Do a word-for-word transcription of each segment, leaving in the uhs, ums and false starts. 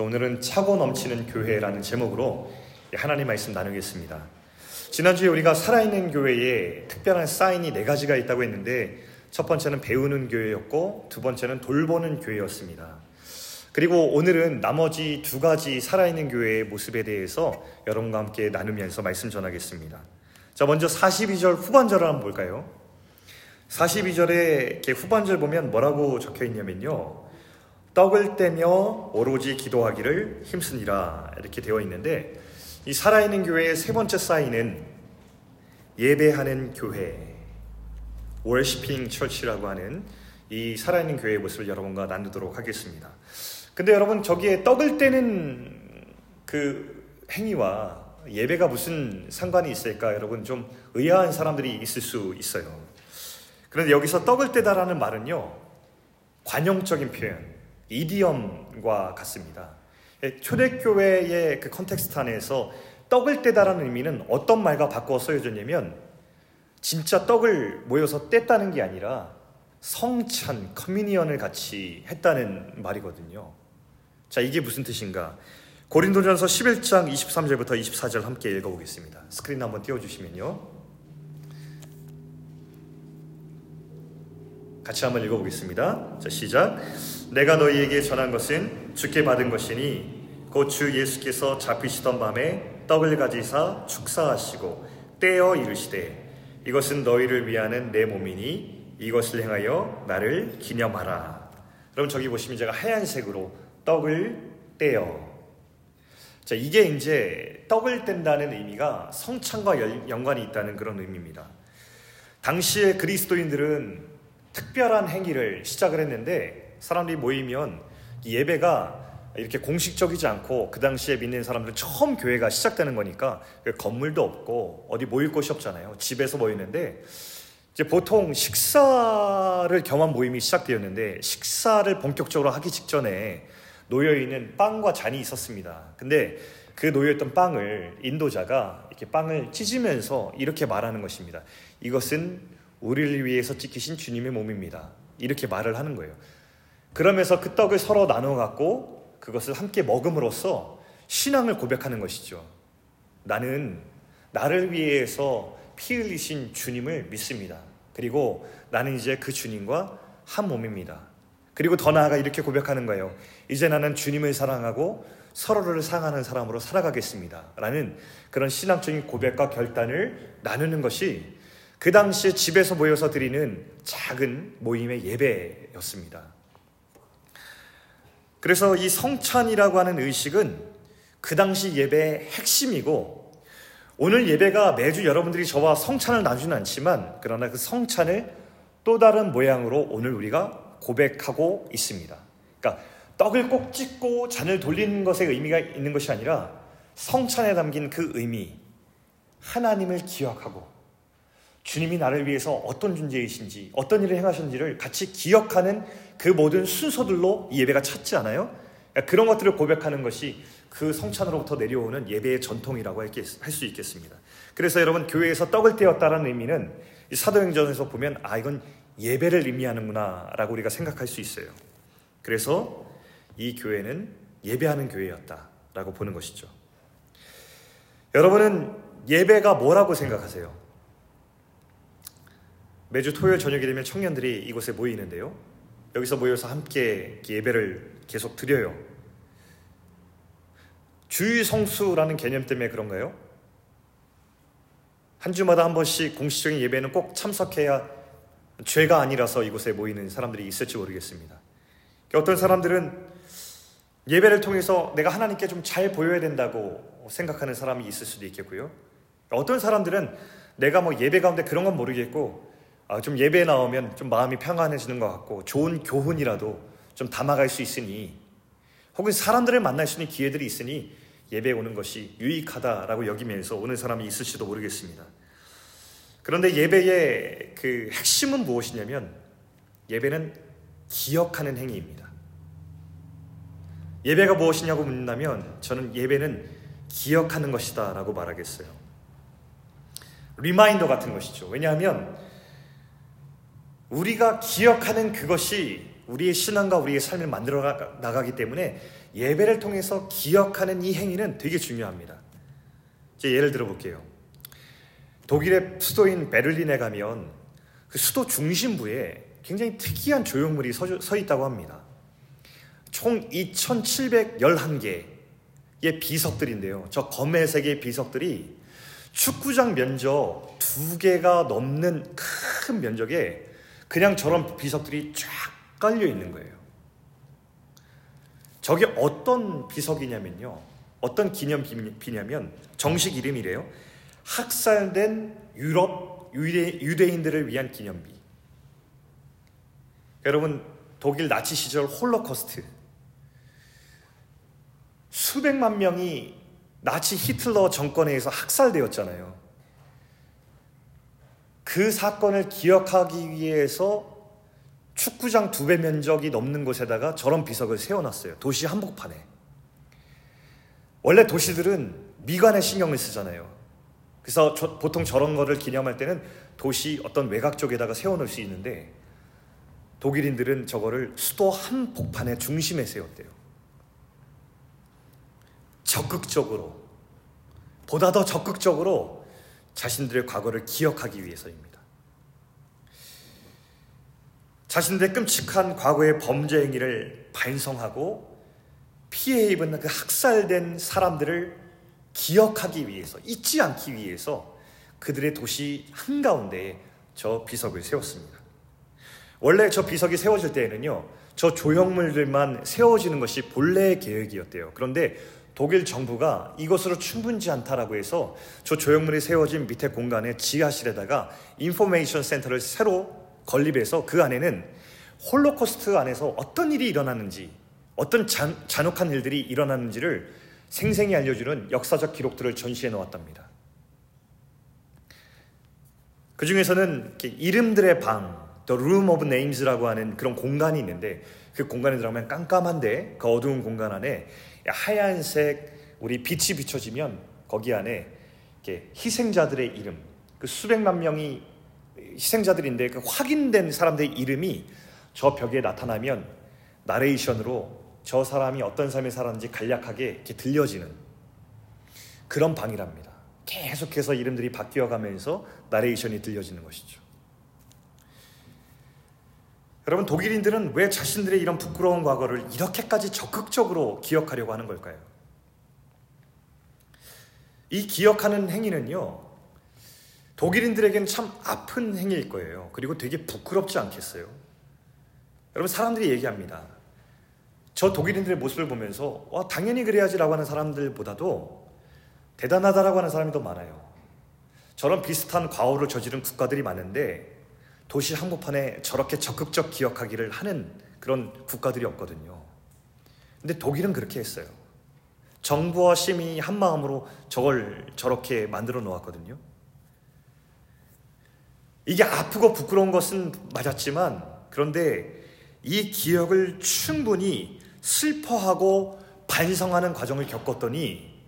그래서 오늘은 차고 넘치는 교회라는 제목으로 하나님 말씀 나누겠습니다. 지난주에 우리가 살아있는 교회에 특별한 사인이 네 가지가 있다고 했는데 첫 번째는 배우는 교회였고 두 번째는 돌보는 교회였습니다. 그리고 오늘은 나머지 두 가지 살아있는 교회의 모습에 대해서 여러분과 함께 나누면서 말씀 전하겠습니다. 자, 먼저 사십이 절 후반절을 한번 볼까요? 사십이 절의 이렇게 후반절 보면 뭐라고 적혀있냐면요, 떡을 떼며 오로지 기도하기를 힘쓰니라, 이렇게 되어 있는데 이 살아있는 교회의 세 번째 사인은 예배하는 교회, 워시핑 처치라고 하는 이 살아있는 교회의 모습을 여러분과 나누도록 하겠습니다. 근데 여러분, 저기에 떡을 떼는 그 행위와 예배가 무슨 상관이 있을까, 여러분 좀 의아한 사람들이 있을 수 있어요. 그런데 여기서 떡을 떼다라는 말은요, 관용적인 표현, 이디엄과 같습니다. 초대교회의 그 컨텍스트 안에서 떡을 떼다라는 의미는 어떤 말과 바꿔 쓰여졌냐면 진짜 떡을 모여서 뗐다는 게 아니라 성찬, 커뮤니언을 같이 했다는 말이거든요. 자, 이게 무슨 뜻인가? 고린도전서 십일 장 이십삼 절부터 이십사 절 함께 읽어보겠습니다. 스크린 한번 띄워주시면요, 같이 한번 읽어보겠습니다. 자, 시작. 내가 너희에게 전한 것은 주께 받은 것이니 곧 주 예수께서 잡히시던 밤에 떡을 가지사 축사하시고 떼어 이르시되 이것은 너희를 위하는 내 몸이니 이것을 행하여 나를 기념하라. 그럼 저기 보시면 제가 하얀색으로 떡을 떼어. 자, 이게 이제 떡을 뗀다는 의미가 성찬과 연관이 있다는 그런 의미입니다. 당시의 그리스도인들은 특별한 행위를 시작을 했는데 사람들이 모이면 예배가 이렇게 공식적이지 않고 그 당시에 믿는 사람들은 처음 교회가 시작되는 거니까 건물도 없고 어디 모일 곳이 없잖아요. 집에서 모이는데 이제 보통 식사를 겸한 모임이 시작되었는데 식사를 본격적으로 하기 직전에 놓여있는 빵과 잔이 있었습니다. 근데 그 놓여있던 빵을 인도자가 이렇게 빵을 찢으면서 이렇게 말하는 것입니다. 이것은 우리를 위해서 찢기신 주님의 몸입니다. 이렇게 말을 하는 거예요. 그러면서 그 떡을 서로 나눠 갖고 그것을 함께 먹음으로써 신앙을 고백하는 것이죠. 나는 나를 위해서 피 흘리신 주님을 믿습니다. 그리고 나는 이제 그 주님과 한 몸입니다. 그리고 더 나아가 이렇게 고백하는 거예요. 이제 나는 주님을 사랑하고 서로를 사랑하는 사람으로 살아가겠습니다. 라는 그런 신앙적인 고백과 결단을 나누는 것이 그 당시에 집에서 모여서 드리는 작은 모임의 예배였습니다. 그래서 이 성찬이라고 하는 의식은 그 당시 예배의 핵심이고 오늘 예배가 매주 여러분들이 저와 성찬을 나누지는 않지만 그러나 그 성찬을 또 다른 모양으로 오늘 우리가 고백하고 있습니다. 그러니까 떡을 꼭 찢고 잔을 돌리는 것에 의미가 있는 것이 아니라 성찬에 담긴 그 의미, 하나님을 기억하고 주님이 나를 위해서 어떤 존재이신지 어떤 일을 행하셨는지를 같이 기억하는 그 모든 순서들로 예배가 찾지 않아요? 그러니까 그런 것들을 고백하는 것이 그 성찬으로부터 내려오는 예배의 전통이라고 할 수 있겠습니다. 그래서 여러분, 교회에서 떡을 떼었다라는 의미는 이 사도행전에서 보면 아, 이건 예배를 의미하는구나 라고 우리가 생각할 수 있어요. 그래서 이 교회는 예배하는 교회였다라고 보는 것이죠. 여러분은 예배가 뭐라고 생각하세요? 매주 토요일 저녁이 되면 청년들이 이곳에 모이는데요, 여기서 모여서 함께 예배를 계속 드려요. 주일 성수라는 개념 때문에 그런가요? 한 주마다 한 번씩 공식적인 예배는 꼭 참석해야 죄가 아니라서 이곳에 모이는 사람들이 있을지 모르겠습니다. 어떤 사람들은 예배를 통해서 내가 하나님께 좀 잘 보여야 된다고 생각하는 사람이 있을 수도 있겠고요. 어떤 사람들은 내가 뭐 예배 가운데 그런 건 모르겠고 아, 좀 예배에 나오면 좀 마음이 평안해지는 것 같고 좋은 교훈이라도 좀 담아갈 수 있으니 혹은 사람들을 만날 수 있는 기회들이 있으니 예배에 오는 것이 유익하다라고 여기면서 오는 사람이 있을지도 모르겠습니다. 그런데 예배의 그 핵심은 무엇이냐면 예배는 기억하는 행위입니다. 예배가 무엇이냐고 묻는다면 저는 예배는 기억하는 것이다 라고 말하겠어요. 리마인더 같은 것이죠. 왜냐하면 우리가 기억하는 그것이 우리의 신앙과 우리의 삶을 만들어 나가기 때문에 예배를 통해서 기억하는 이 행위는 되게 중요합니다. 이제 예를 들어볼게요. 독일의 수도인 베를린에 가면 그 수도 중심부에 굉장히 특이한 조형물이 서, 서 있다고 합니다. 총 이천칠백십일 개의 비석들인데요. 저 검은색의 비석들이 축구장 면적 두 개가 넘는 큰 면적에 그냥 저런 비석들이 쫙 깔려 있는 거예요. 저게 어떤 비석이냐면요. 어떤 기념비냐면 정식 이름이래요. 학살된 유럽 유대, 유대인들을 위한 기념비. 여러분, 독일 나치 시절 홀로코스트. 수백만 명이 나치 히틀러 정권에 의해서 학살되었잖아요. 그 사건을 기억하기 위해서 축구장 두 배 면적이 넘는 곳에다가 저런 비석을 세워놨어요. 도시 한복판에. 원래 도시들은 미관에 신경을 쓰잖아요. 그래서 저, 보통 저런 거를 기념할 때는 도시 어떤 외곽 쪽에다가 세워놓을 수 있는데 독일인들은 저거를 수도 한복판의 중심에 세웠대요. 적극적으로, 보다 더 적극적으로 자신들의 과거를 기억하기 위해서입니다. 자신들의 끔찍한 과거의 범죄 행위를 반성하고 피해 입은 그 학살된 사람들을 기억하기 위해서, 잊지 않기 위해서 그들의 도시 한가운데에 저 비석을 세웠습니다. 원래 저 비석이 세워질 때에는요, 저 조형물들만 세워지는 것이 본래의 계획이었대요. 그런데 독일 정부가 이것으로 충분치 않다라고 해서 저 조형물이 세워진 밑에 공간의 지하실에다가 인포메이션 센터를 새로 건립해서 그 안에는 홀로코스트 안에서 어떤 일이 일어났는지, 어떤 잔, 잔혹한 일들이 일어났는지를 생생히 알려주는 역사적 기록들을 전시해 놓았답니다. 그 중에서는 이름들의 방, The Room of Names라고 하는 그런 공간이 있는데 그 공간에 들어가면 깜깜한데 그 어두운 공간 안에 하얀색 우리 빛이 비춰지면 거기 안에 이렇게 희생자들의 이름, 그 수백만 명이 희생자들인데 그 확인된 사람들의 이름이 저 벽에 나타나면 나레이션으로 저 사람이 어떤 삶을 살았는지 간략하게 이렇게 들려지는 그런 방이랍니다. 계속해서 이름들이 바뀌어가면서 나레이션이 들려지는 것이죠. 여러분, 독일인들은 왜 자신들의 이런 부끄러운 과거를 이렇게까지 적극적으로 기억하려고 하는 걸까요? 이 기억하는 행위는요, 독일인들에게는 참 아픈 행위일 거예요. 그리고 되게 부끄럽지 않겠어요? 여러분, 사람들이 얘기합니다. 저 독일인들의 모습을 보면서 와, 당연히 그래야지라고 하는 사람들보다도 대단하다라고 하는 사람이 더 많아요. 저런 비슷한 과오를 저지른 국가들이 많은데 도시 한복판에 저렇게 적극적 기억하기를 하는 그런 국가들이 없거든요. 근데 독일은 그렇게 했어요. 정부와 시민이 한마음으로 저걸 저렇게 만들어 놓았거든요. 이게 아프고 부끄러운 것은 맞았지만 그런데 이 기억을 충분히 슬퍼하고 반성하는 과정을 겪었더니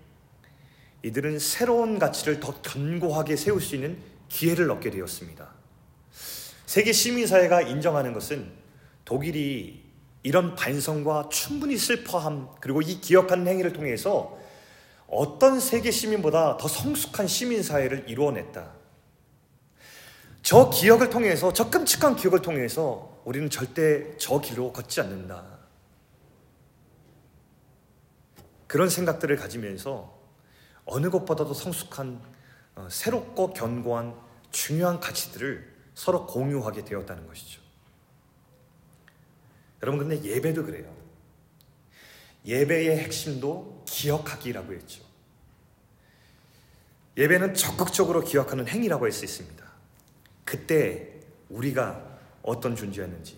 이들은 새로운 가치를 더 견고하게 세울 수 있는 기회를 얻게 되었습니다. 세계 시민사회가 인정하는 것은 독일이 이런 반성과 충분히 슬퍼함, 그리고 이 기억하는 행위를 통해서 어떤 세계 시민보다 더 성숙한 시민사회를 이루어냈다. 저 기억을 통해서, 저 끔찍한 기억을 통해서 우리는 절대 저 길로 걷지 않는다. 그런 생각들을 가지면서 어느 것보다도 성숙한, 새롭고 견고한 중요한 가치들을 서로 공유하게 되었다는 것이죠. 여러분, 근데 예배도 그래요. 예배의 핵심도 기억하기라고 했죠. 예배는 적극적으로 기억하는 행위라고 할 수 있습니다. 그때 우리가 어떤 존재였는지,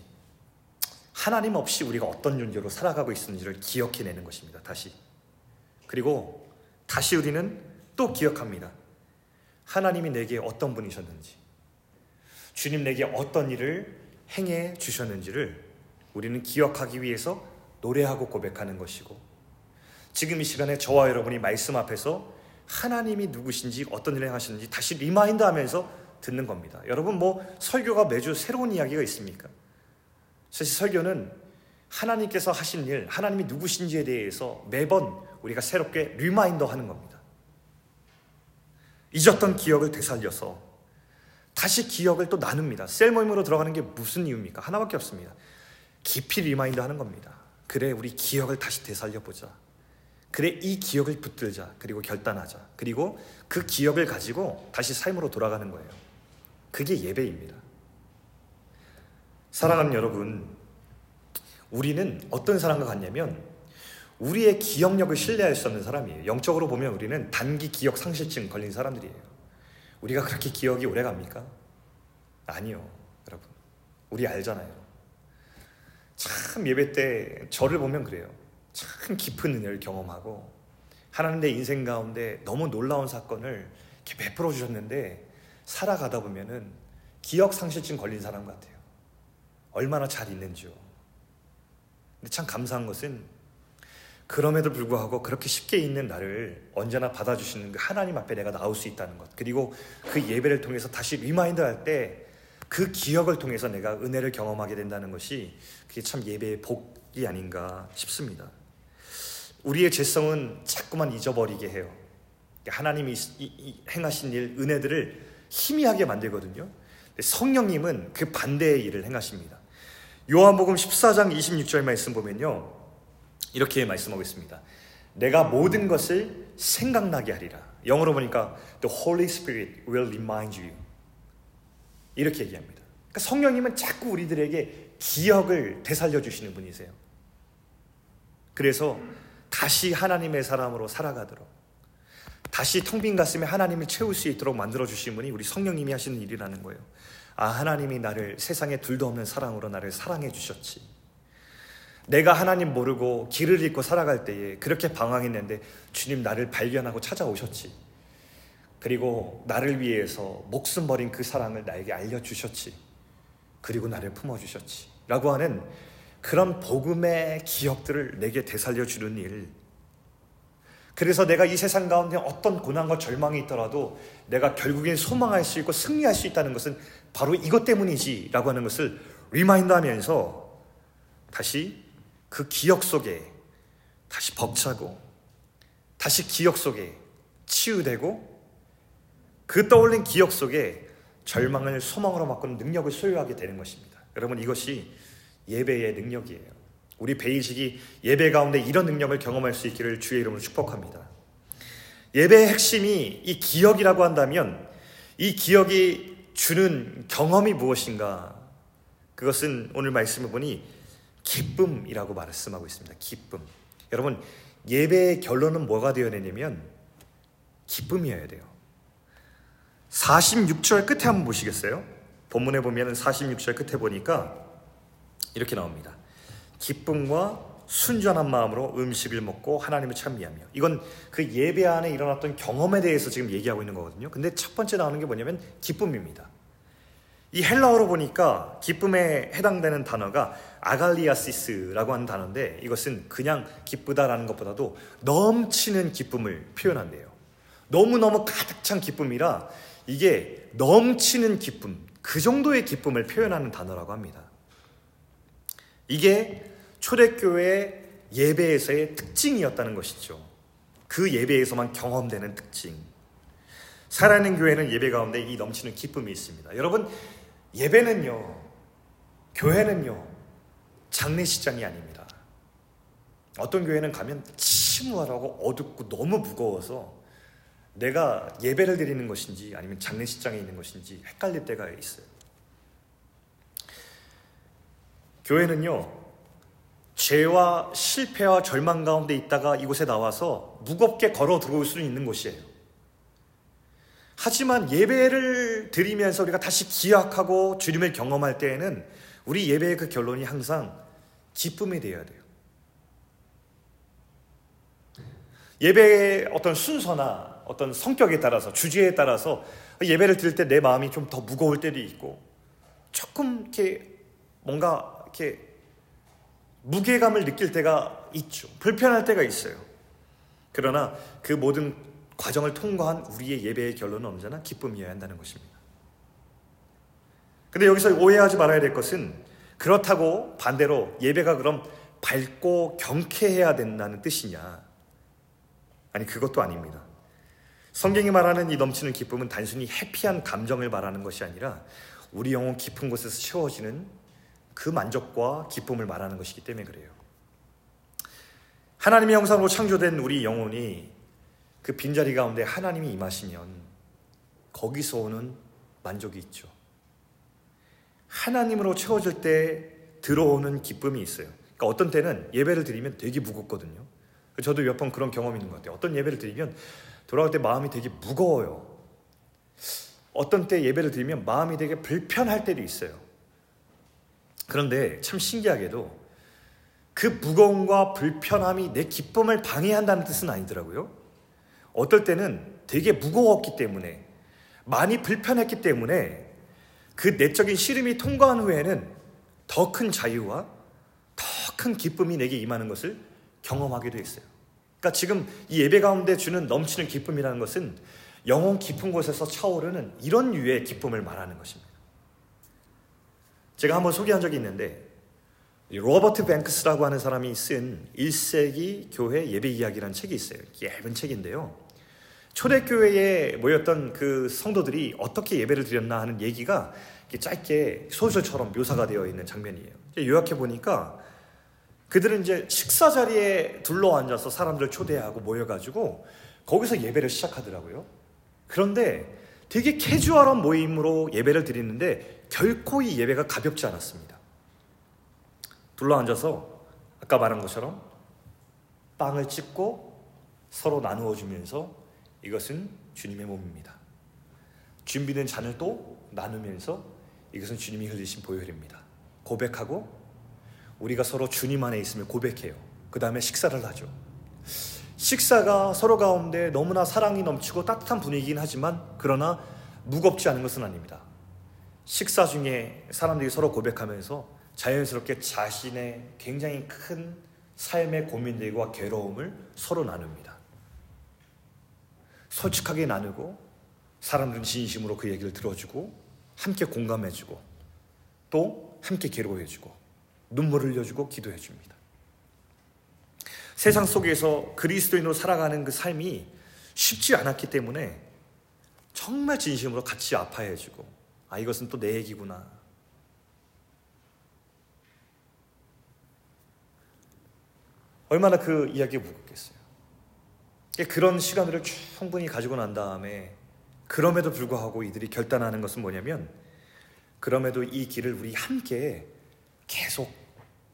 하나님 없이 우리가 어떤 존재로 살아가고 있었는지를 기억해내는 것입니다. 다시. 그리고 다시 우리는 또 기억합니다. 하나님이 내게 어떤 분이셨는지, 주님 내게 어떤 일을 행해 주셨는지를 우리는 기억하기 위해서 노래하고 고백하는 것이고, 지금 이 시간에 저와 여러분이 말씀 앞에서 하나님이 누구신지, 어떤 일을 하시는지 다시 리마인드 하면서 듣는 겁니다. 여러분, 뭐 설교가 매주 새로운 이야기가 있습니까? 사실 설교는 하나님께서 하신 일, 하나님이 누구신지에 대해서 매번 우리가 새롭게 리마인더하는 겁니다. 잊었던 기억을 되살려서 다시 기억을 또 나눕니다. 셀 모임으로 들어가는 게 무슨 이유입니까? 하나밖에 없습니다. 깊이 리마인드하는 겁니다. 그래, 우리 기억을 다시 되살려보자. 그래, 이 기억을 붙들자. 그리고 결단하자. 그리고 그 기억을 가지고 다시 삶으로 돌아가는 거예요. 그게 예배입니다. 사랑하는 여러분, 우리는 어떤 사람과 같냐면 우리의 기억력을 신뢰할 수 없는 사람이에요. 영적으로 보면 우리는 단기 기억 상실증 걸린 사람들이에요. 우리가 그렇게 기억이 오래 갑니까? 아니요, 여러분. 우리 알잖아요. 참 예배 때 저를 보면 그래요. 참 깊은 은혜를 경험하고 하나님 내 인생 가운데 너무 놀라운 사건을 이렇게 베풀어 주셨는데 살아가다 보면은 기억 상실증 걸린 사람 같아요. 얼마나 잘 있는지요. 근데 참 감사한 것은 그럼에도 불구하고 그렇게 쉽게 있는 나를 언제나 받아주시는 그 하나님 앞에 내가 나올 수 있다는 것, 그리고 그 예배를 통해서 다시 리마인드할 때 그 기억을 통해서 내가 은혜를 경험하게 된다는 것이, 그게 참 예배의 복이 아닌가 싶습니다. 우리의 죄성은 자꾸만 잊어버리게 해요. 하나님이 행하신 일, 은혜들을 희미하게 만들거든요. 성령님은 그 반대의 일을 행하십니다. 요한복음 십사 장 이십육 절 말씀 보면요, 이렇게 말씀하고 있습니다. 내가 모든 것을 생각나게 하리라. 영어로 보니까 The Holy Spirit will remind you. 이렇게 얘기합니다. 그러니까 성령님은 자꾸 우리들에게 기억을 되살려주시는 분이세요. 그래서 다시 하나님의 사람으로 살아가도록, 다시 텅 빈 가슴에 하나님을 채울 수 있도록 만들어주신 분이 우리 성령님이 하시는 일이라는 거예요. 아, 하나님이 나를 세상에 둘도 없는 사랑으로 나를 사랑해 주셨지. 내가 하나님 모르고 길을 잃고 살아갈 때에 그렇게 방황했는데 주님 나를 발견하고 찾아오셨지. 그리고 나를 위해서 목숨 버린 그 사랑을 나에게 알려주셨지. 그리고 나를 품어주셨지 라고 하는 그런 복음의 기억들을 내게 되살려주는 일. 그래서 내가 이 세상 가운데 어떤 고난과 절망이 있더라도 내가 결국엔 소망할 수 있고 승리할 수 있다는 것은 바로 이것 때문이지 라고 하는 것을 리마인드하면서 다시 그 기억 속에 다시 벅차고, 다시 기억 속에 치유되고, 그 떠올린 기억 속에 절망을 소망으로 바꾸는 능력을 소유하게 되는 것입니다. 여러분, 이것이 예배의 능력이에요. 우리 베이직이 예배 가운데 이런 능력을 경험할 수 있기를 주의 이름으로 축복합니다. 예배의 핵심이 이 기억이라고 한다면 이 기억이 주는 경험이 무엇인가? 그것은 오늘 말씀을 보니 기쁨이라고 말씀하고 있습니다. 기쁨. 여러분, 예배의 결론은 뭐가 되어내냐면 기쁨이어야 돼요. 사십육 절 끝에 한번 보시겠어요? 본문에 보면 사십육 절 끝에 보니까 이렇게 나옵니다. 기쁨과 순전한 마음으로 음식을 먹고 하나님을 찬미하며. 이건 그 예배 안에 일어났던 경험에 대해서 지금 얘기하고 있는 거거든요. 근데 첫 번째 나오는 게 뭐냐면 기쁨입니다. 이 헬라어로 보니까 기쁨에 해당되는 단어가 아갈리아시스라고 하는 단어인데, 이것은 그냥 기쁘다라는 것보다도 넘치는 기쁨을 표현한대요. 너무너무 가득 찬 기쁨이라 이게 넘치는 기쁨, 그 정도의 기쁨을 표현하는 단어라고 합니다. 이게 초대교회 예배에서의 특징이었다는 것이죠. 그 예배에서만 경험되는 특징. 살아있는 교회는 예배 가운데 이 넘치는 기쁨이 있습니다. 여러분, 예배는요, 교회는요, 장례식장이 아닙니다. 어떤 교회는 가면 침울하고 어둡고 너무 무거워서 내가 예배를 드리는 것인지 아니면 장례식장에 있는 것인지 헷갈릴 때가 있어요. 교회는요, 죄와 실패와 절망 가운데 있다가 이곳에 나와서 무겁게 걸어 들어올 수는 있는 곳이에요. 하지만 예배를 드리면서 우리가 다시 기억하고 주님을 경험할 때에는 우리 예배의 그 결론이 항상 기쁨이 되어야 돼요. 예배의 어떤 순서나 어떤 성격에 따라서, 주제에 따라서 예배를 드릴 때 내 마음이 좀 더 무거울 때도 있고, 조금 이렇게 뭔가 이렇게 무게감을 느낄 때가 있죠. 불편할 때가 있어요. 그러나 그 모든 과정을 통과한 우리의 예배의 결론은 언제나 기쁨이어야 한다는 것입니다. 근데 여기서 오해하지 말아야 될 것은, 그렇다고 반대로 예배가 그럼 밝고 경쾌해야 된다는 뜻이냐? 아니, 그것도 아닙니다. 성경이 말하는 이 넘치는 기쁨은 단순히 해피한 감정을 말하는 것이 아니라 우리 영혼 깊은 곳에서 채워지는 그 만족과 기쁨을 말하는 것이기 때문에 그래요. 하나님의 형상으로 창조된 우리 영혼이 그 빈자리 가운데 하나님이 임하시면 거기서 오는 만족이 있죠. 하나님으로 채워질 때 들어오는 기쁨이 있어요. 그러니까 어떤 때는 예배를 드리면 되게 무겁거든요. 저도 몇 번 그런 경험이 있는 것 같아요. 어떤 예배를 드리면 돌아올 때 마음이 되게 무거워요. 어떤 때 예배를 드리면 마음이 되게 불편할 때도 있어요. 그런데 참 신기하게도 그 무거움과 불편함이 내 기쁨을 방해한다는 뜻은 아니더라고요. 어떨 때는 되게 무거웠기 때문에, 많이 불편했기 때문에 그 내적인 시름이 통과한 후에는 더 큰 자유와 더 큰 기쁨이 내게 임하는 것을 경험하기도 했어요. 그러니까 지금 이 예배 가운데 주는 넘치는 기쁨이라는 것은 영혼 깊은 곳에서 차오르는 이런 유의 기쁨을 말하는 것입니다. 제가 한번 소개한 적이 있는데 로버트 뱅크스라고 하는 사람이 쓴 일 세기 교회 예배 이야기라는 책이 있어요. 얇은 책인데요. 초대교회에 모였던 그 성도들이 어떻게 예배를 드렸나 하는 얘기가 짧게 소설처럼 묘사가 되어 있는 장면이에요. 요약해보니까 그들은 이제 식사 자리에 둘러앉아서 사람들을 초대하고 모여가지고 거기서 예배를 시작하더라고요. 그런데 되게 캐주얼한 모임으로 예배를 드리는데 결코 이 예배가 가볍지 않았습니다. 둘러앉아서 아까 말한 것처럼 빵을 찢고 서로 나누어주면서 이것은 주님의 몸입니다. 준비된 잔을 또 나누면서 이것은 주님이 흘리신 보혈입니다. 고백하고 우리가 서로 주님 안에 있음을 고백해요. 그 다음에 식사를 하죠. 식사가 서로 가운데 너무나 사랑이 넘치고 따뜻한 분위기긴 하지만 그러나 무겁지 않은 것은 아닙니다. 식사 중에 사람들이 서로 고백하면서 자연스럽게 자신의 굉장히 큰 삶의 고민들과 괴로움을 서로 나눕니다. 솔직하게 나누고 사람들은 진심으로 그 얘기를 들어주고 함께 공감해주고 또 함께 괴로워해주고 눈물을 흘려주고 기도해줍니다. 세상 속에서 그리스도인으로 살아가는 그 삶이 쉽지 않았기 때문에 정말 진심으로 같이 아파해주고 아 이것은 또 내 얘기구나. 얼마나 그 이야기가 무겁겠어요. 그런 시간들을 충분히 가지고 난 다음에 그럼에도 불구하고 이들이 결단하는 것은 뭐냐면 그럼에도 이 길을 우리 함께 계속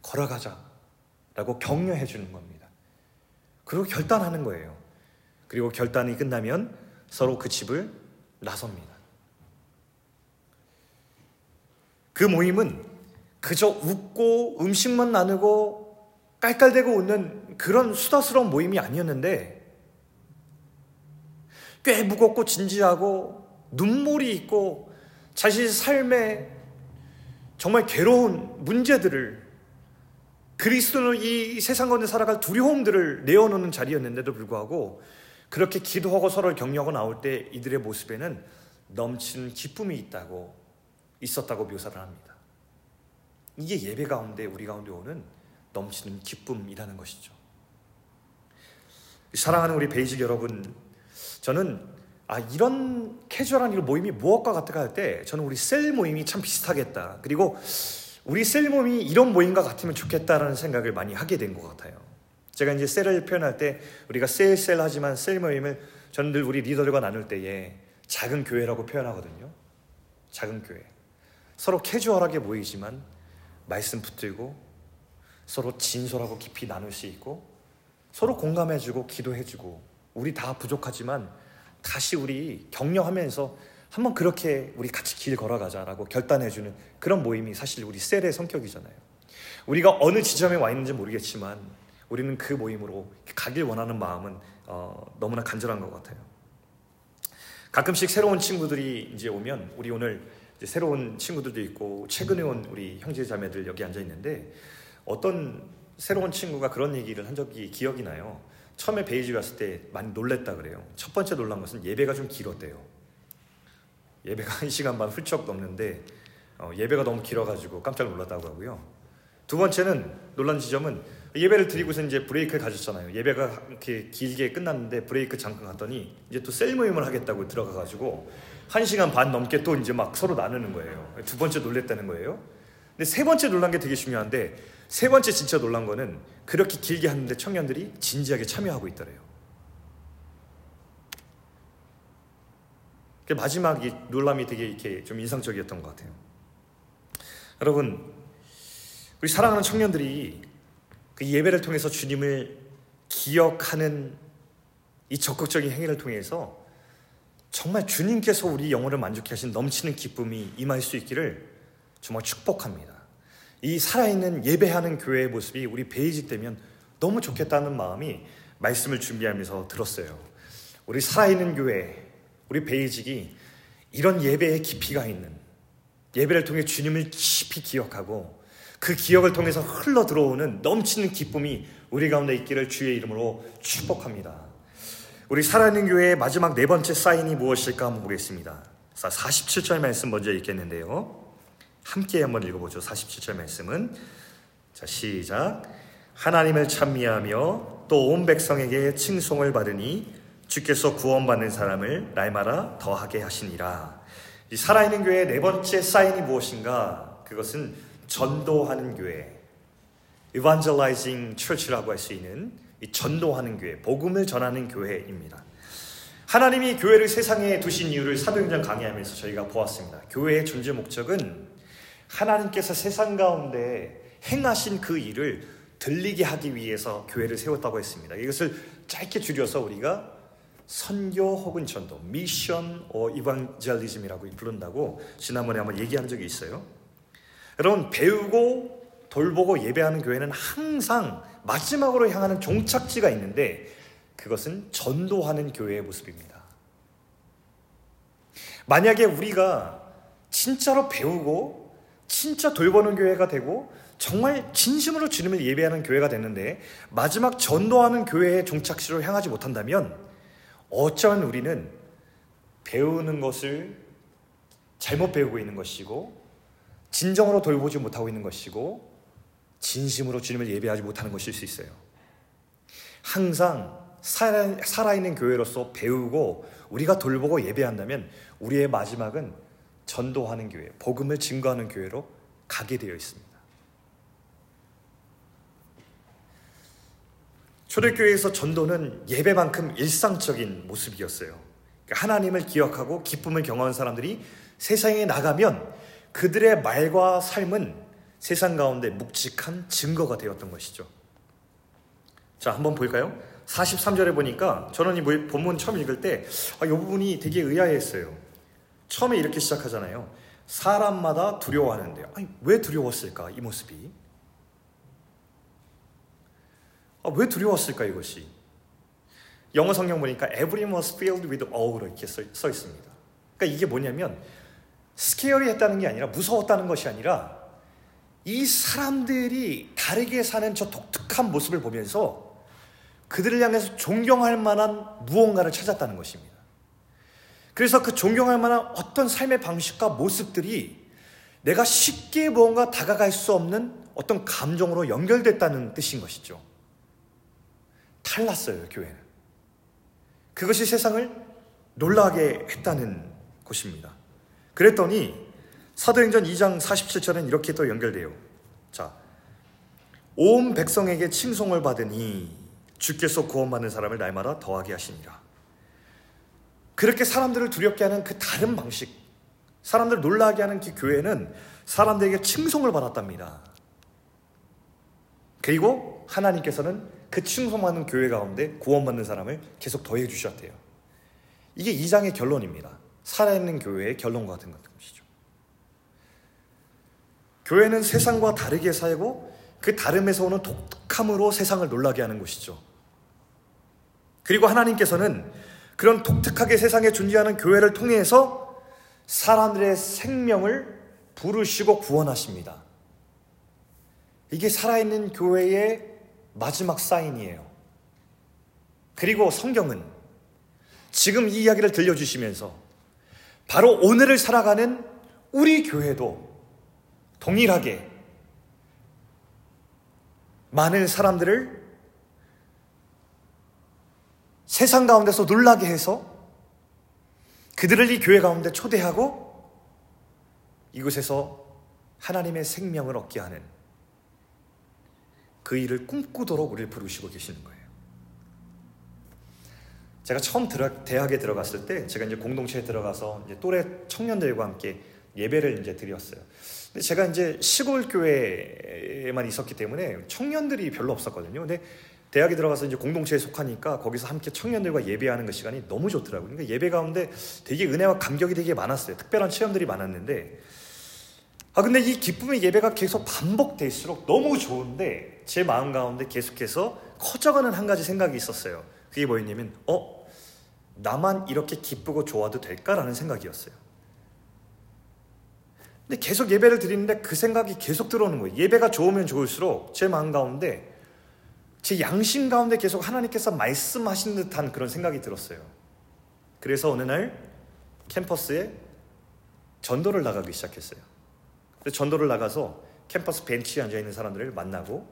걸어가자라고 격려해 주는 겁니다. 그리고 결단하는 거예요. 그리고 결단이 끝나면 서로 그 집을 나섭니다. 그 모임은 그저 웃고 음식만 나누고 깔깔대고 웃는 그런 수다스러운 모임이 아니었는데 꽤 무겁고 진지하고 눈물이 있고 자신의 삶에 정말 괴로운 문제들을 그리스도는 이 세상 가운데 살아갈 두려움들을 내어놓는 자리였는데도 불구하고 그렇게 기도하고 서로를 격려하고 나올 때 이들의 모습에는 넘치는 기쁨이 있다고 있었다고 묘사를 합니다. 이게 예배 가운데 우리 가운데 오는 넘치는 기쁨이라는 것이죠. 사랑하는 우리 베이직 여러분, 저는 아 이런 캐주얼한 이런 모임이 무엇과 같을까 할 때 저는 우리 셀 모임이 참 비슷하겠다. 그리고 우리 셀 모임이 이런 모임과 같으면 좋겠다라는 생각을 많이 하게 된 것 같아요. 제가 이제 셀을 표현할 때 우리가 셀 셀 하지만 셀 모임을 저는 늘 우리 리더들과 나눌 때에 작은 교회라고 표현하거든요. 작은 교회. 서로 캐주얼하게 모이지만 말씀 붙들고 서로 진솔하고 깊이 나눌 수 있고 서로 공감해주고 기도해주고 우리 다 부족하지만 다시 우리 격려하면서 한번 그렇게 우리 같이 길 걸어가자라고 결단해주는 그런 모임이 사실 우리 셀의 성격이잖아요. 우리가 어느 지점에 와 있는지 모르겠지만 우리는 그 모임으로 가길 원하는 마음은 어, 너무나 간절한 것 같아요. 가끔씩 새로운 친구들이 이제 오면 우리 오늘 이제 새로운 친구들도 있고 최근에 온 우리 형제 자매들 여기 앉아 있는데 어떤 새로운 친구가 그런 얘기를 한 적이 기억이 나요. 처음에 베이직 왔을 때 많이 놀랬다 그래요. 첫 번째 놀란 것은 예배가 좀 길었대요. 예배가 한 시간 반 훌쩍 넘는데 어, 예배가 너무 길어가지고 깜짝 놀랐다고 하고요. 두 번째는 놀란 지점은 예배를 드리고서 이제 브레이크를 가졌잖아요. 예배가 이렇게 길게 끝났는데 브레이크 잠깐 갔더니 이제 또 셀 모임을 하겠다고 들어가가지고 한 시간 반 넘게 또 이제 막 서로 나누는 거예요. 두 번째 놀랬다는 거예요. 근데 세 번째 놀란 게 되게 중요한데, 세 번째 진짜 놀란 거는 그렇게 길게 하는데 청년들이 진지하게 참여하고 있더래요. 그 마지막 이 놀람이 되게 이렇게 좀 인상적이었던 것 같아요. 여러분, 우리 사랑하는 청년들이 그 예배를 통해서 주님을 기억하는 이 적극적인 행위를 통해서 정말 주님께서 우리 영혼을 만족케 하신 넘치는 기쁨이 임할 수 있기를 정말 축복합니다. 이 살아있는 예배하는 교회의 모습이 우리 베이직 되면 너무 좋겠다는 마음이 말씀을 준비하면서 들었어요. 우리 살아있는 교회, 우리 베이직이 이런 예배의 깊이가 있는, 예배를 통해 주님을 깊이 기억하고 그 기억을 통해서 흘러 들어오는 넘치는 기쁨이 우리 가운데 있기를 주의 이름으로 축복합니다. 우리 살아있는 교회의 마지막 네 번째 사인이 무엇일까 한번 보겠습니다. 사십칠 절 말씀 먼저 읽겠는데요, 함께 한번 읽어보죠. 사십칠 절 말씀은, 자, 시작. 하나님을 찬미하며 또 온 백성에게 칭송을 받으니 주께서 구원받는 사람을 날마다 더하게 하시니라. 이 살아있는 교회의 네 번째 사인이 무엇인가? 그것은 전도하는 교회, evangelizing church라고 할 수 있는 이 전도하는 교회, 복음을 전하는 교회입니다. 하나님이 교회를 세상에 두신 이유를 사도행전 강의하면서 저희가 보았습니다. 교회의 존재 목적은 하나님께서 세상 가운데 행하신 그 일을 들리게 하기 위해서 교회를 세웠다고 했습니다. 이것을 짧게 줄여서 우리가 선교 혹은 전도, 미션 or 이반젤리즘이라고 부른다고 지난번에 한번 얘기한 적이 있어요. 여러분, 배우고 돌보고 예배하는 교회는 항상 마지막으로 향하는 종착지가 있는데, 그것은 전도하는 교회의 모습입니다. 만약에 우리가 진짜로 배우고 진짜 돌보는 교회가 되고 정말 진심으로 주님을 예배하는 교회가 됐는데 마지막 전도하는 교회의 종착지로 향하지 못한다면 어쩌면 우리는 배우는 것을 잘못 배우고 있는 것이고, 진정으로 돌보지 못하고 있는 것이고, 진심으로 주님을 예배하지 못하는 것일 수 있어요. 항상 살아, 살아있는 교회로서 배우고 우리가 돌보고 예배한다면 우리의 마지막은 전도하는 교회, 복음을 증거하는 교회로 가게 되어 있습니다. 초대교회에서 전도는 예배만큼 일상적인 모습이었어요. 하나님을 기억하고 기쁨을 경험한 사람들이 세상에 나가면 그들의 말과 삶은 세상 가운데 묵직한 증거가 되었던 것이죠. 자, 한번 볼까요? 사십삼 절에 보니까, 저는 이 본문 처음 읽을 때 이 부분이 되게 의아했어요. 처음에 이렇게 시작하잖아요. 사람마다 두려워하는데요. 아니, 왜 두려웠을까, 이 모습이? 아, 왜 두려웠을까, 이것이? 영어 성경 보니까 Everyone was filled with awe 이렇게 써, 써 있습니다. 그러니까 이게 뭐냐면 스케어리했다는 게 아니라, 무서웠다는 것이 아니라, 이 사람들이 다르게 사는 저 독특한 모습을 보면서 그들을 향해서 존경할 만한 무언가를 찾았다는 것입니다. 그래서 그 존경할 만한 어떤 삶의 방식과 모습들이 내가 쉽게 무언가 다가갈 수 없는 어떤 감정으로 연결됐다는 뜻인 것이죠. 달랐어요, 교회는. 그것이 세상을 놀라게 했다는 것입니다. 그랬더니 사도행전 이 장 사십칠 절은 이렇게 또 연결돼요. 자, 온 백성에게 칭송을 받으니 주께서 구원받는 사람을 날마다 더하게 하시니라. 그렇게 사람들을 두렵게 하는 그 다른 방식, 사람들을 놀라게 하는 그 교회는 사람들에게 칭송을 받았답니다. 그리고 하나님께서는 그 칭송받는 교회 가운데 구원받는 사람을 계속 더해 주셨대요. 이게 이 장의 결론입니다. 살아있는 교회의 결론과 같은 것이죠. 교회는 세상과 다르게 살고 그 다름에서 오는 독특함으로 세상을 놀라게 하는 것이죠. 그리고 하나님께서는 그런 독특하게 세상에 존재하는 교회를 통해서 사람들의 생명을 부르시고 구원하십니다. 이게 살아있는 교회의 마지막 사인이에요. 그리고 성경은 지금 이 이야기를 들려주시면서 바로 오늘을 살아가는 우리 교회도 동일하게 많은 사람들을 세상 가운데서 놀라게 해서 그들을 이 교회 가운데 초대하고 이곳에서 하나님의 생명을 얻게 하는 그 일을 꿈꾸도록 우리를 부르시고 계시는 거예요. 제가 처음 들어, 대학에 들어갔을 때 제가 이제 공동체에 들어가서 이제 또래 청년들과 함께 예배를 이제 드렸어요. 근데 제가 이제 시골 교회에만 있었기 때문에 청년들이 별로 없었거든요. 근데 대학에 들어가서 이제 공동체에 속하니까 거기서 함께 청년들과 예배하는 그 시간이 너무 좋더라고요. 그러니까 예배 가운데 되게 은혜와 감격이 되게 많았어요. 특별한 체험들이 많았는데, 아 근데 이 기쁨의 예배가 계속 반복될수록 너무 좋은데 제 마음 가운데 계속해서 커져가는 한 가지 생각이 있었어요. 그게 뭐였냐면 어? 나만 이렇게 기쁘고 좋아도 될까라는 생각이었어요. 근데 계속 예배를 드리는데 그 생각이 계속 들어오는 거예요. 예배가 좋으면 좋을수록 제 마음 가운데, 제 양심 가운데 계속 하나님께서 말씀하신 듯한 그런 생각이 들었어요. 그래서 어느 날 캠퍼스에 전도를 나가기 시작했어요. 그래서 전도를 나가서 캠퍼스 벤치에 앉아있는 사람들을 만나고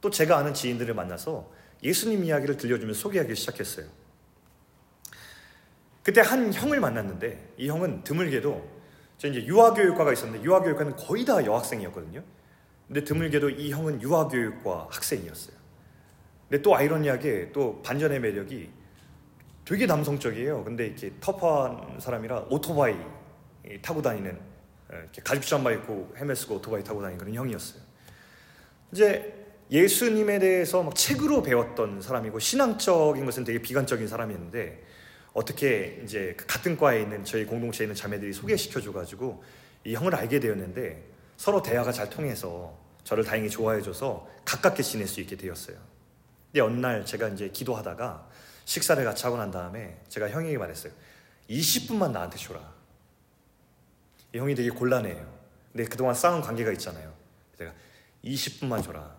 또 제가 아는 지인들을 만나서 예수님 이야기를 들려주면서 소개하기 시작했어요. 그때 한 형을 만났는데 이 형은 드물게도, 저 이제 유아교육과가 있었는데 유아교육과는 거의 다 여학생이었거든요. 근데 드물게도 이 형은 유아교육과 학생이었어요. 근데 또 아이러니하게 또 반전의 매력이 되게 남성적이에요. 근데 이렇게 터프한 사람이라 오토바이 타고 다니는, 이렇게 가죽 잠바 입고 헤매 쓰고 오토바이 타고 다니는 그런 형이었어요. 이제 예수님에 대해서 막 책으로 배웠던 사람이고 신앙적인 것은 되게 비관적인 사람이었는데, 어떻게 이제 같은 과에 있는 저희 공동체에 있는 자매들이 소개시켜줘가지고 이 형을 알게 되었는데, 서로 대화가 잘 통해서 저를 다행히 좋아해줘서 가깝게 지낼 수 있게 되었어요. 근데 어느 날 제가 이제 기도하다가 식사를 같이 하고 난 다음에 제가 형에게 말했어요. 이십 분만 나한테 줘라. 이 형이 되게 곤란해요. 근데 그동안 쌓은 관계가 있잖아요. 내가 이십 분만 줘라.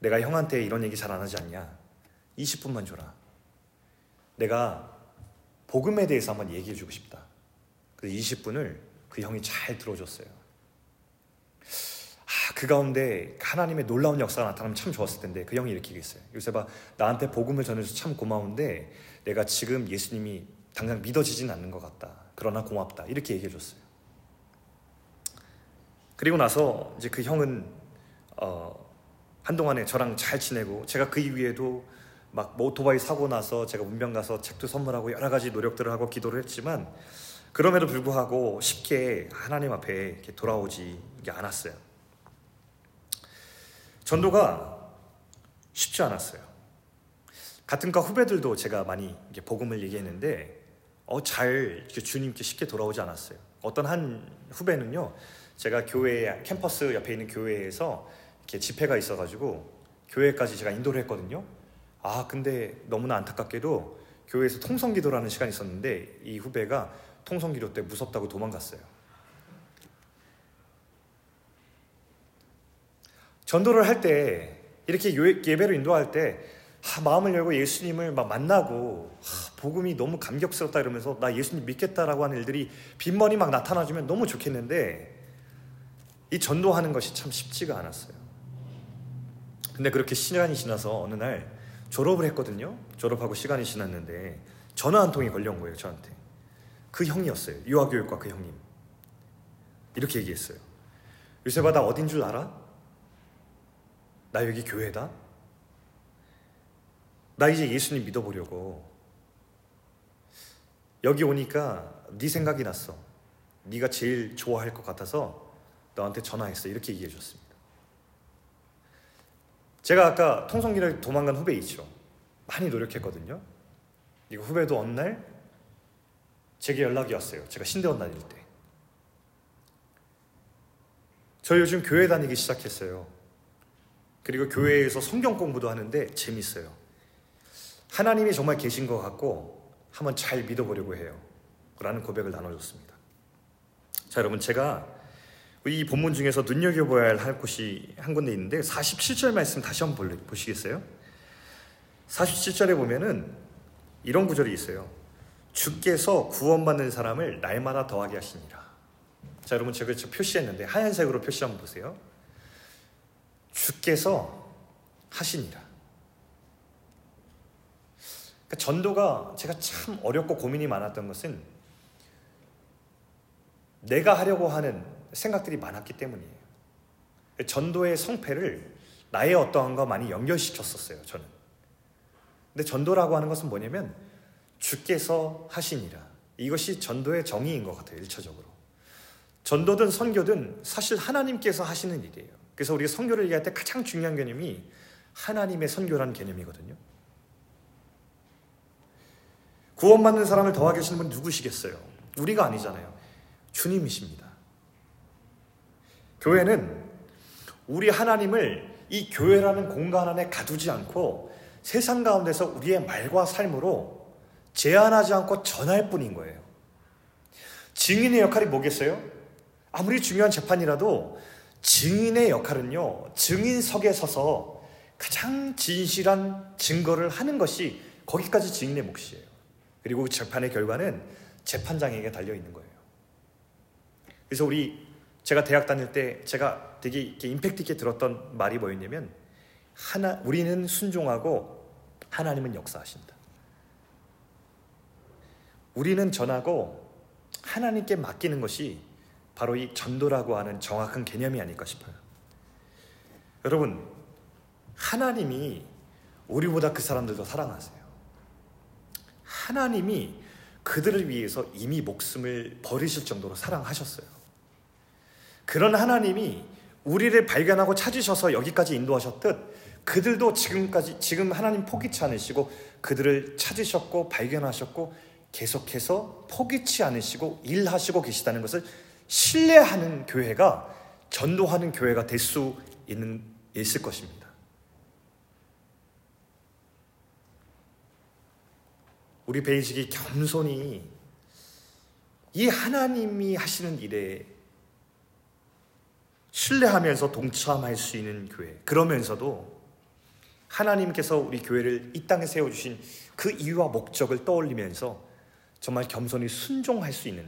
내가 형한테 이런 얘기 잘 안 하지 않냐? 이십 분만 줘라. 내가 복음에 대해서 한번 얘기해주고 싶다. 그래서 이십 분을 그 형이 잘 들어줬어요. 아, 그 가운데 하나님의 놀라운 역사가 나타나면 참 좋았을 텐데, 그 형이 이렇게 얘기했어요. 요셉아, 나한테 복음을 전해줘서 참 고마운데 내가 지금 예수님이 당장 믿어지진 않는 것 같다. 그러나 고맙다. 이렇게 얘기해줬어요. 그리고 나서 이제 그 형은 어. 한동안에 저랑 잘 지내고, 제가 그 이후에도 막 뭐 오토바이 사고 나서 제가 문병 가서 책도 선물하고 여러 가지 노력들을 하고 기도를 했지만, 그럼에도 불구하고 쉽게 하나님 앞에 이렇게 돌아오지 않았어요. 전도가 쉽지 않았어요. 같은 과 후배들도 제가 많이 이렇게 복음을 얘기했는데 어, 잘 이렇게 주님께 쉽게 돌아오지 않았어요. 어떤 한 후배는요, 제가 교회 캠퍼스 옆에 있는 교회에서 이렇게 집회가 있어가지고 교회까지 제가 인도를 했거든요. 아 근데 너무나 안타깝게도 교회에서 통성기도라는 시간이 있었는데 이 후배가 통성기도 때 무섭다고 도망갔어요. 전도를 할 때, 이렇게 예배로 인도할 때 아, 마음을 열고 예수님을 막 만나고 아, 복음이 너무 감격스럽다 이러면서 나 예수님 믿겠다라고 하는 일들이 빈번히 막 나타나주면 너무 좋겠는데, 이 전도하는 것이 참 쉽지가 않았어요. 근데 그렇게 시간이 지나서 어느 날 졸업을 했거든요. 졸업하고 시간이 지났는데 전화 한 통이 걸려온 거예요, 저한테. 그 형이었어요. 유아교육과 그 형님. 이렇게 얘기했어요. 요셉아, 나 어딘 줄 알아? 나 여기 교회다? 나 이제 예수님 믿어보려고. 여기 오니까 네 생각이 났어. 네가 제일 좋아할 것 같아서 너한테 전화했어. 이렇게 얘기해 줬습니다. 제가 아까 통성기를 도망간 후배 있죠. 많이 노력했거든요. 이거 후배도 어느 날 제게 연락이 왔어요. 제가 신대원 다닐 때. 저 요즘 교회 다니기 시작했어요. 그리고 교회에서 성경 공부도 하는데 재밌어요. 하나님이 정말 계신 것 같고 한번 잘 믿어보려고 해요. 라는 고백을 나눠줬습니다. 자, 여러분, 제가 이 본문 중에서 눈여겨봐야 할 곳이 한 군데 있는데 사십칠 절 말씀 다시 한번 보시겠어요? 사십칠 절에 보면은 이런 구절이 있어요. 주께서 구원받는 사람을 날마다 더하게 하시니라. 자, 여러분, 제가 표시했는데 하얀색으로 표시 한번 보세요. 주께서 하시니라. 그러니까 전도가 제가 참 어렵고 고민이 많았던 것은 내가 하려고 하는 생각들이 많았기 때문이에요. 전도의 성패를 나의 어떠한 거 많이 연결시켰었어요, 저는. 근데 전도라고 하는 것은 뭐냐면 주께서 하시니라. 이것이 전도의 정의인 것 같아요, 일차적으로. 전도든 선교든 사실 하나님께서 하시는 일이에요. 그래서 우리가 선교를 얘기할 때 가장 중요한 개념이 하나님의 선교라는 개념이거든요. 구원받는 사람을 더하 계시는 분 누구시겠어요? 우리가 아니잖아요. 주님이십니다. 교회는 우리 하나님을 이 교회라는 공간 안에 가두지 않고 세상 가운데서 우리의 말과 삶으로 제한하지 않고 전할 뿐인 거예요. 증인의 역할이 뭐겠어요? 아무리 중요한 재판이라도 증인의 역할은요, 증인석에 서서 가장 진실한 증거를 하는 것이 거기까지 증인의 몫이에요. 그리고 재판의 결과는 재판장에게 달려있는 거예요. 그래서 우리 제가 대학 다닐 때 제가 되게 이렇게 임팩트 있게 들었던 말이 뭐였냐면 하나, 우리는 순종하고 하나님은 역사하신다. 우리는 전하고 하나님께 맡기는 것이 바로 이 전도라고 하는 정확한 개념이 아닐까 싶어요. 여러분, 하나님이 우리보다 그 사람들 더 사랑하세요. 하나님이 그들을 위해서 이미 목숨을 버리실 정도로 사랑하셨어요. 그런 하나님이 우리를 발견하고 찾으셔서 여기까지 인도하셨듯 그들도 지금까지 지금 하나님 포기치 않으시고 그들을 찾으셨고 발견하셨고 계속해서 포기치 않으시고 일하시고 계시다는 것을 신뢰하는 교회가 전도하는 교회가 될 수 있는 있을 것입니다. 우리 베이직이 겸손히 이 하나님이 하시는 일에 신뢰하면서 동참할 수 있는 교회, 그러면서도 하나님께서 우리 교회를 이 땅에 세워주신 그 이유와 목적을 떠올리면서 정말 겸손히 순종할 수 있는,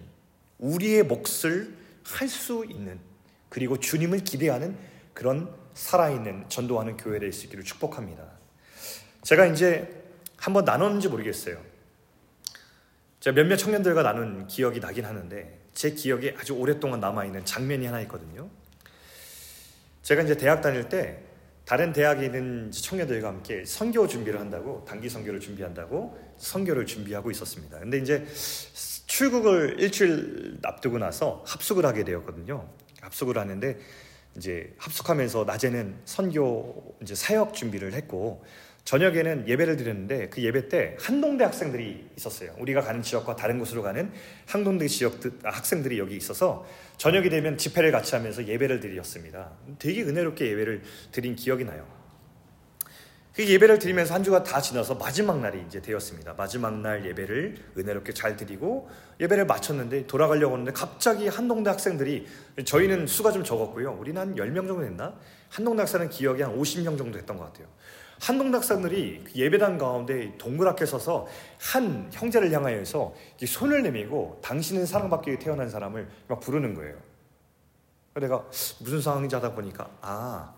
우리의 몫을 할 수 있는, 그리고 주님을 기대하는 그런 살아있는 전도하는 교회를 될 수 있기를 축복합니다. 제가 이제 한번 나눴는지 모르겠어요. 제가 몇몇 청년들과 나눈 기억이 나긴 하는데 제 기억에 아주 오랫동안 남아있는 장면이 하나 있거든요. 제가 이제 대학 다닐 때 다른 대학에 있는 청년들과 함께 선교 준비를 한다고, 단기 선교를 준비한다고 선교를 준비하고 있었습니다. 근데 이제 출국을 일주일 앞두고 나서 합숙을 하게 되었거든요. 합숙을 하는데 이제 합숙하면서 낮에는 선교 이제 사역 준비를 했고 저녁에는 예배를 드렸는데 그 예배 때 한동대 학생들이 있었어요. 우리가 가는 지역과 다른 곳으로 가는 한동대 지역 학생들이 여기 있어서 저녁이 되면 집회를 같이 하면서 예배를 드렸습니다. 되게 은혜롭게 예배를 드린 기억이 나요. 그 예배를 드리면서 한 주가 다 지나서 마지막 날이 이제 되었습니다. 마지막 날 예배를 은혜롭게 잘 드리고 예배를 마쳤는데 돌아가려고 하는데 갑자기 한동대 학생들이, 저희는 수가 좀 적었고요. 우리는 한 열 명 정도 됐나? 한동대 학생은 기억이 한 오십 명 정도 됐던 것 같아요. 한동대 학생들이 예배당 가운데 동그랗게 서서 한 형제를 향하여서 손을 내밀고 당신은 사랑받기 위해 태어난 사람을 막 부르는 거예요. 내가 무슨 상황인지 하다 보니까 아,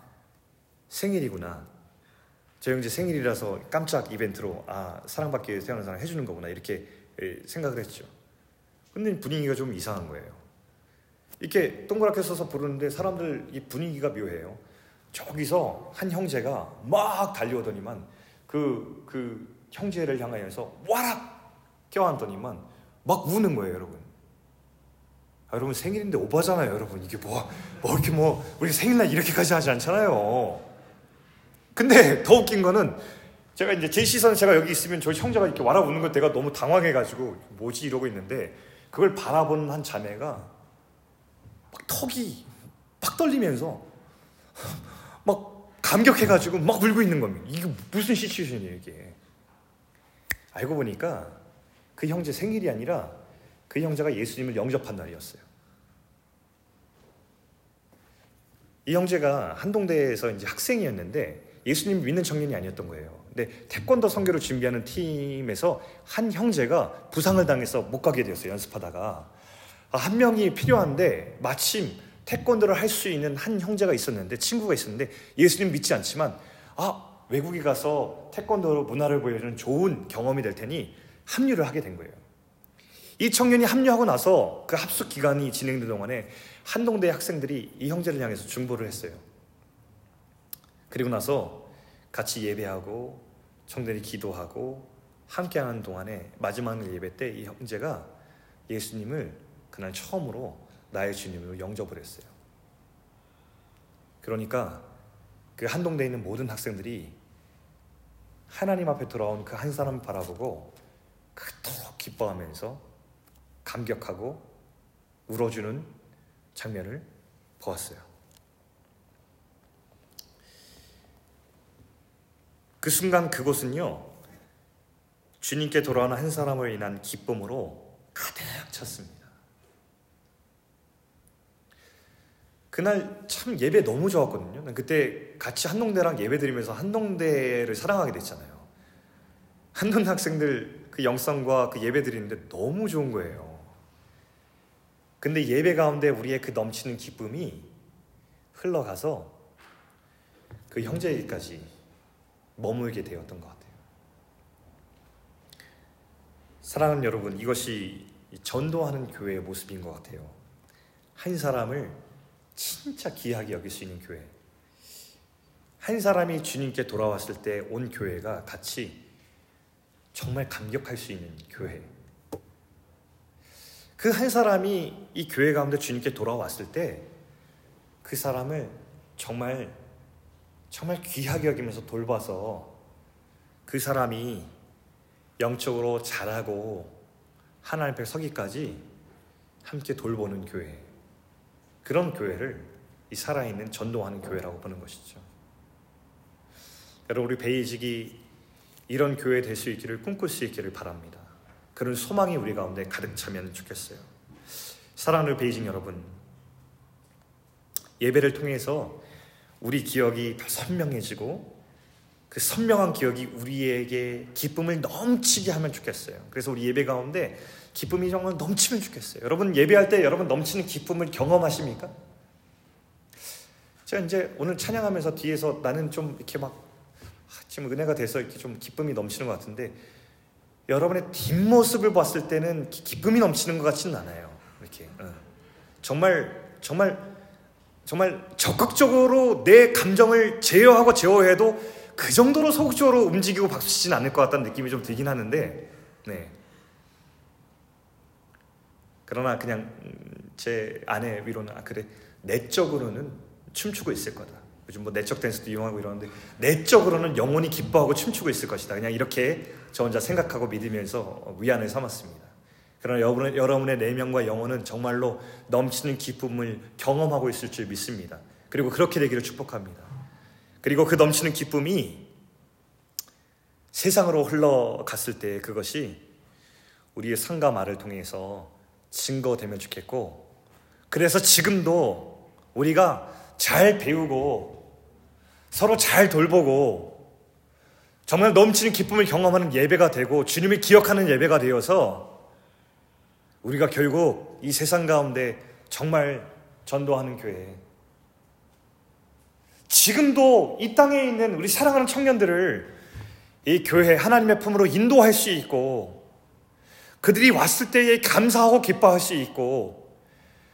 생일이구나. 저 형제 생일이라서 깜짝 이벤트로 아, 사랑받기 위해 태어난 사람 해주는 거구나 이렇게 생각을 했죠. 근데 분위기가 좀 이상한 거예요. 이렇게 동그랗게 서서 부르는데 사람들 이 분위기가 묘해요. 저기서 한 형제가 막 달려오더니만 그, 그 형제를 향하여서 와락 껴안더니만 막 우는 거예요, 여러분. 아, 여러분 생일인데 오바잖아요, 여러분. 이게 뭐, 뭐 이렇게 뭐 우리 생일날 이렇게까지 하지 않잖아요. 근데 더 웃긴 거는 제가 이제 제 시선, 제가 여기 있으면 저희 형제가 이렇게 와락 우는 걸 내가 너무 당황해가지고 뭐지 이러고 있는데 그걸 바라본 한 자매가 막 턱이 팍 떨리면서 막 감격해가지고 막 울고 있는 겁니다. 이게 무슨 시츄에이션이에요, 이게. 알고 보니까 그 형제 생일이 아니라 그 형제가 예수님을 영접한 날이었어요. 이 형제가 한동대에서 이제 학생이었는데 예수님 믿는 청년이 아니었던 거예요. 근데 태권도 선교를 준비하는 팀에서 한 형제가 부상을 당해서 못 가게 되었어요, 연습하다가. 아, 한 명이 필요한데 마침 태권도를 할 수 있는 한 형제가 있었는데, 친구가 있었는데 예수님 믿지 않지만 아, 외국에 가서 태권도 문화를 보여주는 좋은 경험이 될 테니 합류를 하게 된 거예요. 이 청년이 합류하고 나서 그 합숙 기간이 진행되는 동안에 한동대 학생들이 이 형제를 향해서 중보를 했어요. 그리고 나서 같이 예배하고 청년이 기도하고 함께하는 동안에 마지막 예배 때 이 형제가 예수님을 그날 처음으로 나의 주님으로 영접을 했어요. 그러니까 그 한동대에 있는 모든 학생들이 하나님 앞에 돌아온 그 한 사람을 바라보고 그토록 기뻐하면서 감격하고 울어주는 장면을 보았어요. 그 순간 그곳은요, 주님께 돌아온 한 사람을 인한 기쁨으로 가득 찼습니다. 그날 참 예배 너무 좋았거든요. 난 그때 같이 한동대랑 예배 드리면서 한동대를 사랑하게 됐잖아요. 한동대 학생들 그 영상과 그 예배 드리는데 너무 좋은 거예요. 근데 예배 가운데 우리의 그 넘치는 기쁨이 흘러가서 그 형제에게까지 머물게 되었던 것 같아요. 사랑하는 여러분, 이것이 전도하는 교회의 모습인 것 같아요. 한 사람을 진짜 귀하게 여길 수 있는 교회, 한 사람이 주님께 돌아왔을 때 온 교회가 같이 정말 감격할 수 있는 교회, 그 한 사람이 이 교회 가운데 주님께 돌아왔을 때 그 사람을 정말 정말 귀하게 여기면서 돌봐서 그 사람이 영적으로 자라고 하나님 앞에 서기까지 함께 돌보는 교회, 그런 교회를 이 살아있는 전도하는 교회라고 보는 것이죠. 여러분, 우리 베이직이 이런 교회 될 수 있기를, 꿈꿀 수 있기를 바랍니다. 그런 소망이 우리 가운데 가득 차면 좋겠어요. 사랑하는 베이직 여러분, 예배를 통해서 우리 기억이 더 선명해지고 그 선명한 기억이 우리에게 기쁨을 넘치게 하면 좋겠어요. 그래서 우리 예배 가운데 기쁨이 정말 넘치면 좋겠어요. 여러분, 예배할 때 여러분 넘치는 기쁨을 경험하십니까? 제가 이제 오늘 찬양하면서 뒤에서 나는 좀 이렇게 막 지금 은혜가 돼서 이렇게 좀 기쁨이 넘치는 것 같은데, 여러분의 뒷모습을 봤을 때는 기쁨이 넘치는 것 같지는 않아요. 이렇게 정말 정말 정말 적극적으로 내 감정을 제어하고 제어해도 그 정도로 소극적으로 움직이고 박수치진 않을 것 같다는 느낌이 좀 들긴 하는데, 네. 그러나 그냥 제 아내 위로는 아 그래 내적으로는 춤추고 있을 거다. 요즘 뭐 내적 댄스도 이용하고 이러는데 내적으로는 영혼이 기뻐하고 춤추고 있을 것이다. 그냥 이렇게 저 혼자 생각하고 믿으면서 위안을 삼았습니다. 그러나 여러분, 여러분의 내면과 영혼은 정말로 넘치는 기쁨을 경험하고 있을 줄 믿습니다. 그리고 그렇게 되기를 축복합니다. 그리고 그 넘치는 기쁨이 세상으로 흘러갔을 때 그것이 우리의 상과 말을 통해서 증거되면 좋겠고, 그래서 지금도 우리가 잘 배우고 서로 잘 돌보고 정말 넘치는 기쁨을 경험하는 예배가 되고 주님을 기억하는 예배가 되어서 우리가 결국 이 세상 가운데 정말 전도하는 교회, 지금도 이 땅에 있는 우리 사랑하는 청년들을 이 교회 하나님의 품으로 인도할 수 있고, 그들이 왔을 때에 감사하고 기뻐할 수 있고,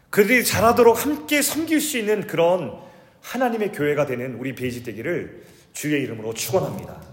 그들이 자라도록 함께 섬길 수 있는 그런 하나님의 교회가 되는 우리 베이직 되기를 주의 이름으로 축원합니다.